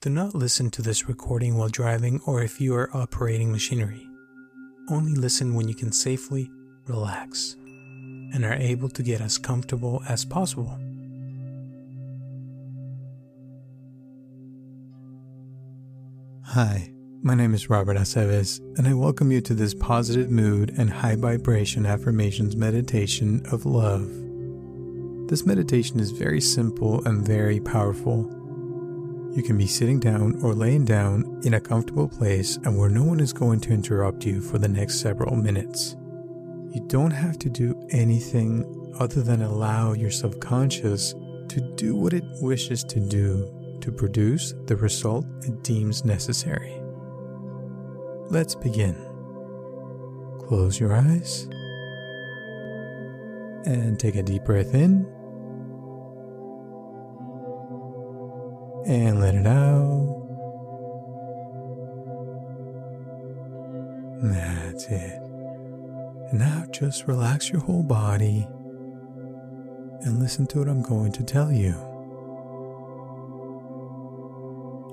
Do not listen to this recording while driving or if you are operating machinery. Only listen when you can safely relax and are able to get as comfortable as possible. Hi, my name is Robert Aceves, and I welcome you to this positive mood and high vibration affirmations meditation of love. This meditation is very simple and very powerful. You can be sitting down or laying down in a comfortable place and where no one is going to interrupt you for the next several minutes. You don't have to do anything other than allow your subconscious to do what it wishes to do to produce the result it deems necessary. Let's begin. Close your eyes and take a deep breath in. And let it out. That's it. And now just relax your whole body and listen to what I'm going to tell you.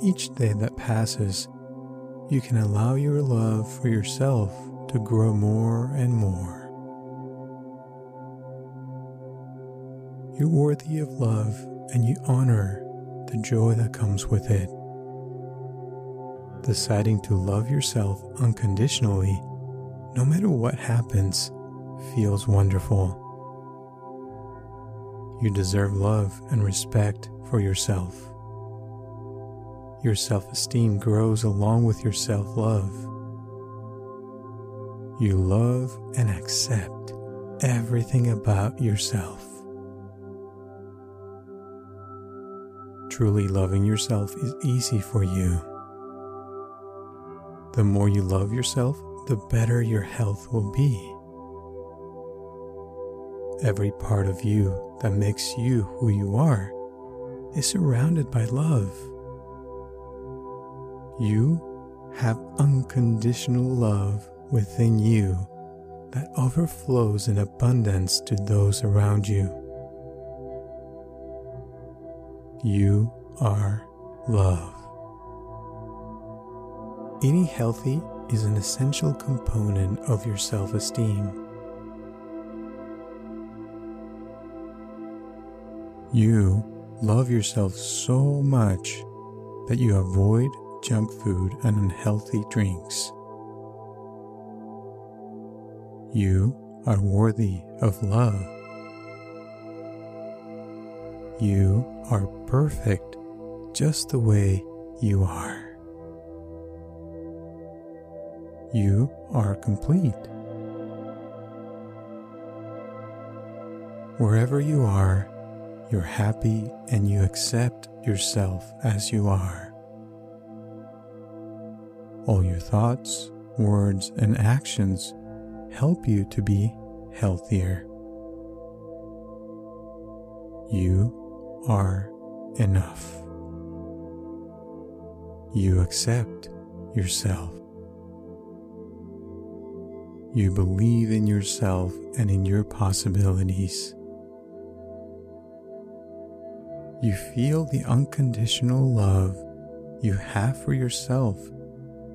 Each day that passes, you can allow your love for yourself to grow more and more. You're worthy of love, and you honor the joy that comes with it. Deciding to love yourself unconditionally, no matter what happens, feels wonderful. You deserve love and respect for yourself. Your self-esteem grows along with your self-love. You love and accept everything about yourself. Truly loving yourself is easy for you. The more you love yourself, the better your health will be. Every part of you that makes you who you are is surrounded by love. You have unconditional love within you that overflows in abundance to those around you. You are love. Eating healthy is an essential component of your self-esteem. You love yourself so much that you avoid junk food and unhealthy drinks. You are worthy of love. You are perfect just the way you are. You are complete. Wherever you are, you're happy and you accept yourself as you are. All your thoughts, words, and actions help you to be healthier. You are enough. You accept yourself. You believe in yourself and in your possibilities. You feel the unconditional love you have for yourself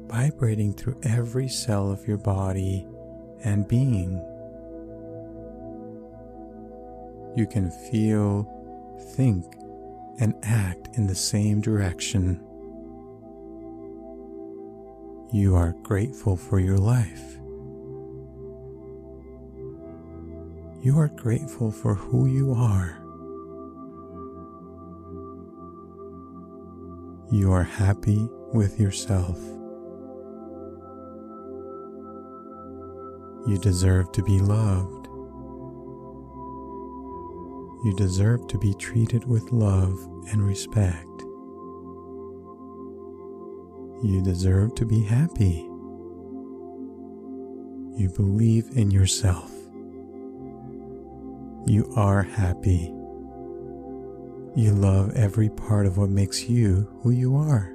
vibrating through every cell of your body and being. You can feel, think, and act in the same direction. You are grateful for your life. You are grateful for who you are. You are happy with yourself. You deserve to be loved. You deserve to be treated with love and respect. You deserve to be happy. You believe in yourself. You are happy. You love every part of what makes you who you are.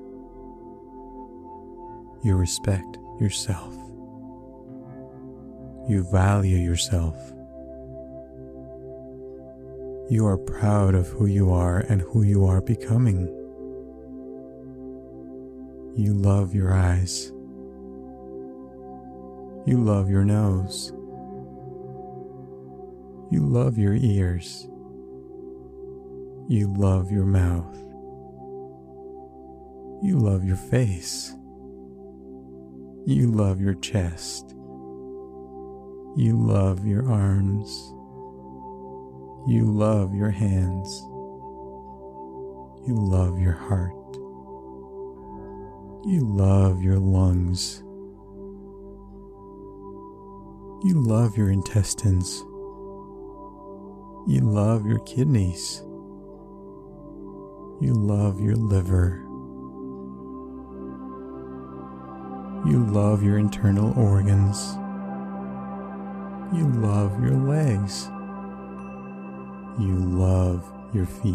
You respect yourself. You value yourself. You are proud of who you are and who you are becoming. You love your eyes. You love your nose. You love your ears. You love your mouth. You love your face. You love your chest. You love your arms. You love your hands. You love your heart. You love your lungs. You love your intestines. You love your kidneys. You love your liver. You love your internal organs. You love your legs. You love your feet.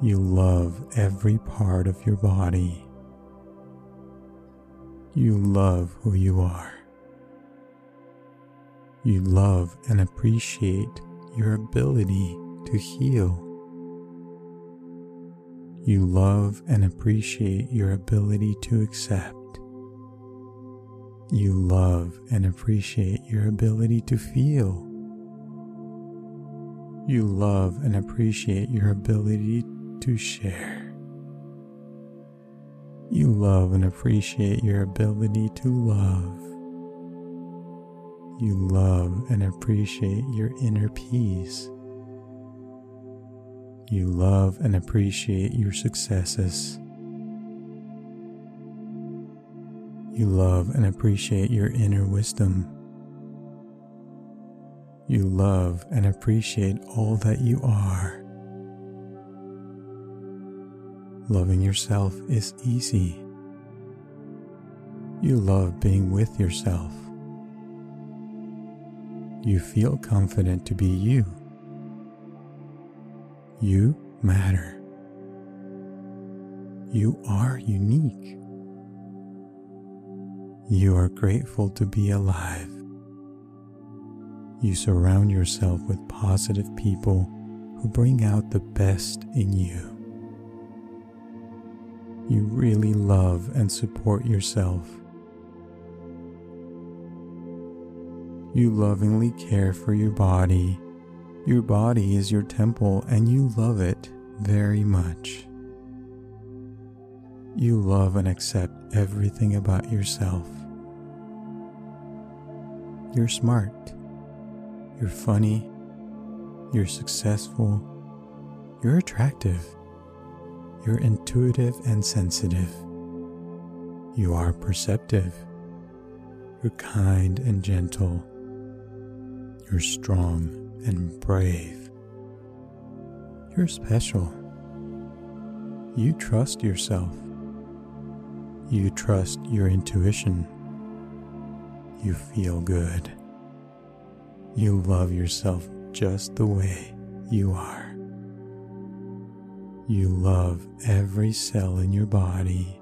You love every part of your body. You love who you are. You love and appreciate your ability to heal. You love and appreciate your ability to accept. You love and appreciate your ability to feel. You love and appreciate your ability to share. You love and appreciate your ability to love. You love and appreciate your inner peace. You love and appreciate your successes. You love and appreciate your inner wisdom. You love and appreciate all that you are. Loving yourself is easy. You love being with yourself. You feel confident to be you. You matter. You are unique. You are grateful to be alive. You surround yourself with positive people who bring out the best in you. You really love and support yourself. You lovingly care for your body. Your body is your temple and you love it very much. You love and accept everything about yourself. You're smart. You're funny. You're successful. You're attractive. You're intuitive and sensitive. You are perceptive. You're kind and gentle. You're strong and brave. You're special. You trust yourself. You trust your intuition. You feel good. You love yourself just the way you are. You love every cell in your body.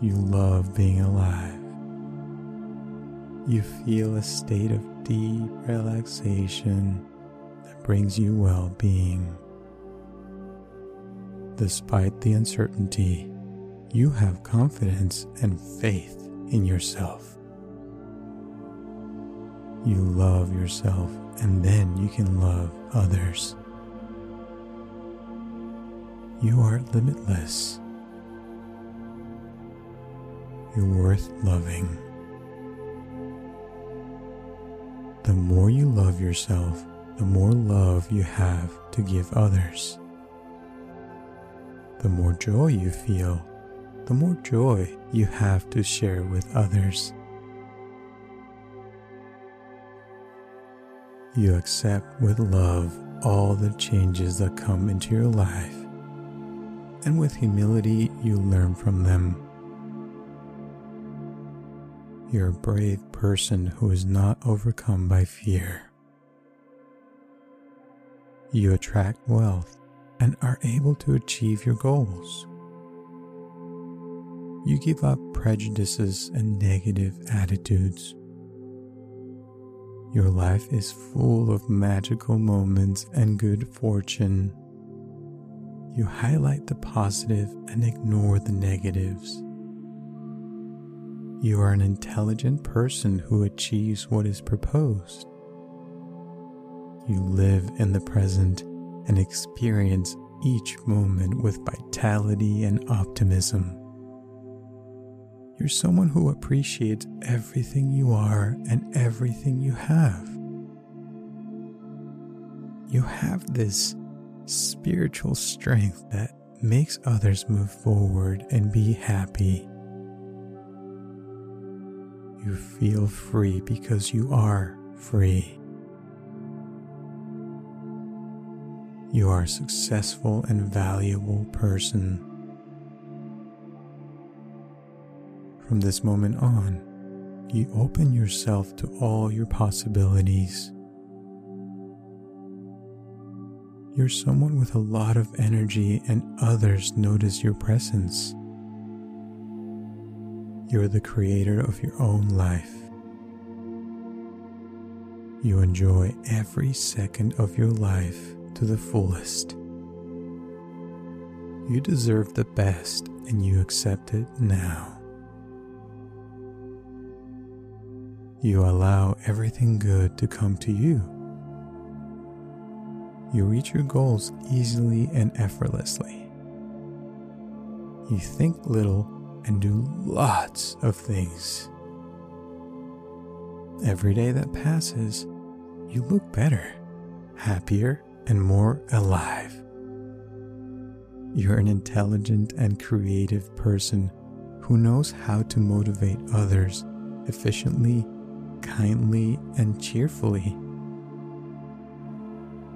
You love being alive. You feel a state of deep relaxation that brings you well-being. Despite the uncertainty, you have confidence and faith in yourself. You love yourself, and then you can love others. You are limitless. You're worth loving. The more you love yourself, the more love you have to give others. The more joy you feel, the more joy you have to share with others. You accept with love all the changes that come into your life, and with humility you learn from them. You're a brave person who is not overcome by fear. You attract wealth and are able to achieve your goals. You give up prejudices and negative attitudes. Your life is full of magical moments and good fortune. you highlight the positive and ignore the negatives. You are an intelligent person who achieves what is proposed. You live in the present and experience each moment with vitality and optimism. You're someone who appreciates everything you are and everything you have. You have this spiritual strength that makes others move forward and be happy. You feel free because you are free. You are a successful and valuable person. From this moment on, you open yourself to all your possibilities. You're someone with a lot of energy and others notice your presence. You're the creator of your own life. You enjoy every second of your life to the fullest. You deserve the best and you accept it now. You allow everything good to come to you. You reach your goals easily and effortlessly. You think little and do lots of things. Every day that passes, you look better, happier, and more alive. You're an intelligent and creative person who knows how to motivate others efficiently, kindly, and cheerfully.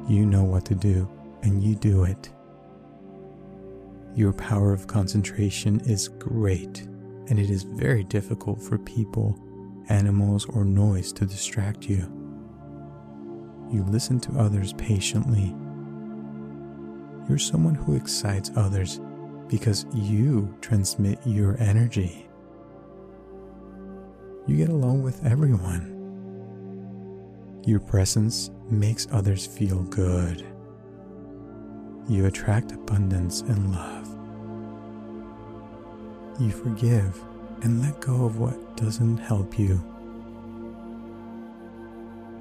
You know what to do, and you do it. Your power of concentration is great, and it is very difficult for people, animals, or noise to distract you. You listen to others patiently. You're someone who excites others because you transmit your energy. You get along with everyone. Your presence makes others feel good. You attract abundance and love. You forgive and let go of what doesn't help you.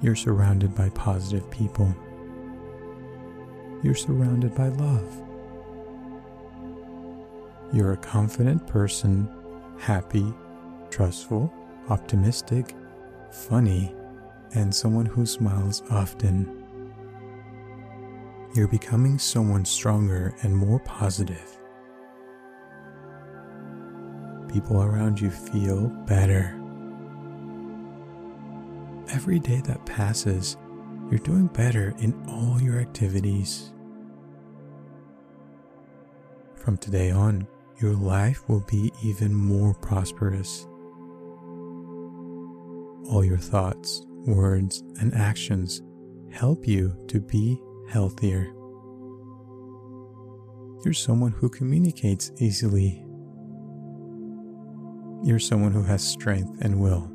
You're surrounded by positive people. You're surrounded by love. You're a confident person, happy, trustful, optimistic, funny, and someone who smiles often. You're becoming someone stronger and more positive. People around you feel better. Every day that passes, you're doing better in all your activities. From today on, your life will be even more prosperous. All your thoughts, words, and actions help you to be healthier. You're someone who communicates easily. You're someone who has strength and will.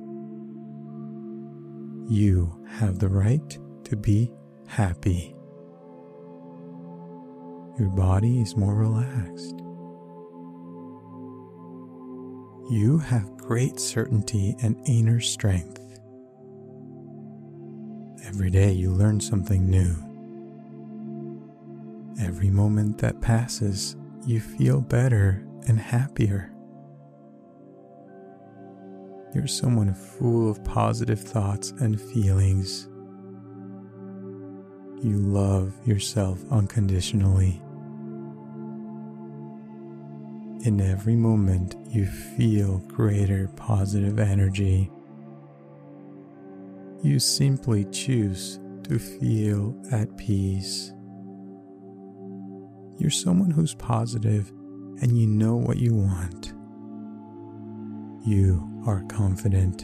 You have the right to be happy. Your body is more relaxed. You have great certainty and inner strength. Every day you learn something new. Every moment that passes, you feel better and happier. You're someone full of positive thoughts and feelings. You love yourself unconditionally. In every moment, you feel greater positive energy. You simply choose to feel at peace. You're someone who's positive and you know what you want. You are confident.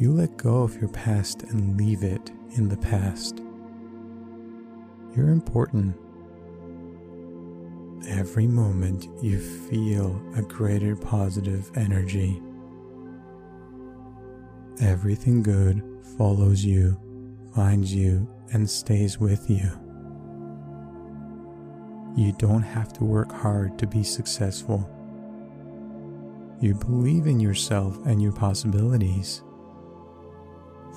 You let go of your past and leave it in the past. You're important. Every moment you feel a greater positive energy. Everything good follows you, finds you, and stays with you. You don't have to work hard to be successful. You believe in yourself and your possibilities.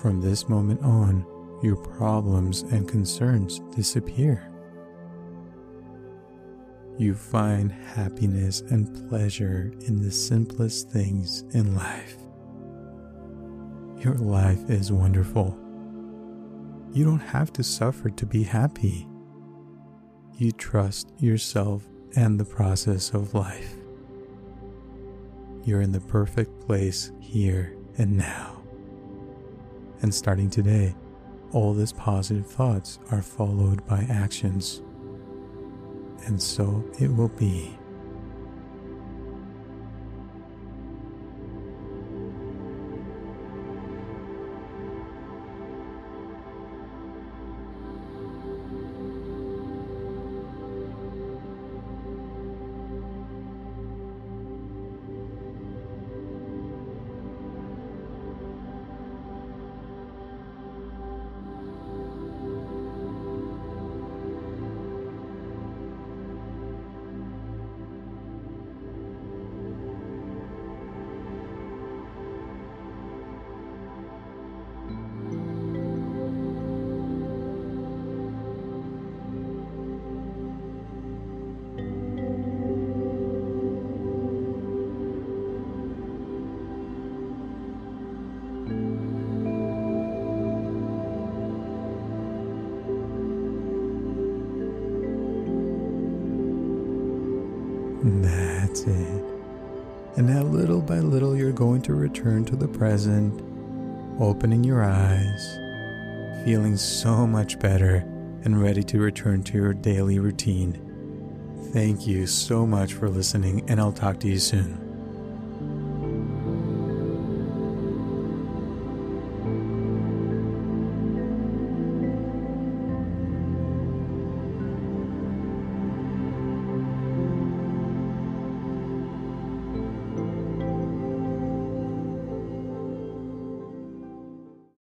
From this moment on, your problems and concerns disappear. You find happiness and pleasure in the simplest things in life. Your life is wonderful. You don't have to suffer to be happy. You trust yourself and the process of life. You're in the perfect place here and now. And starting today, all these positive thoughts are followed by actions. And so it will be. That's it. And now little by little you're going to return to the present, opening your eyes, feeling so much better and ready to return to your daily routine. Thank you so much for listening, and I'll talk to you soon.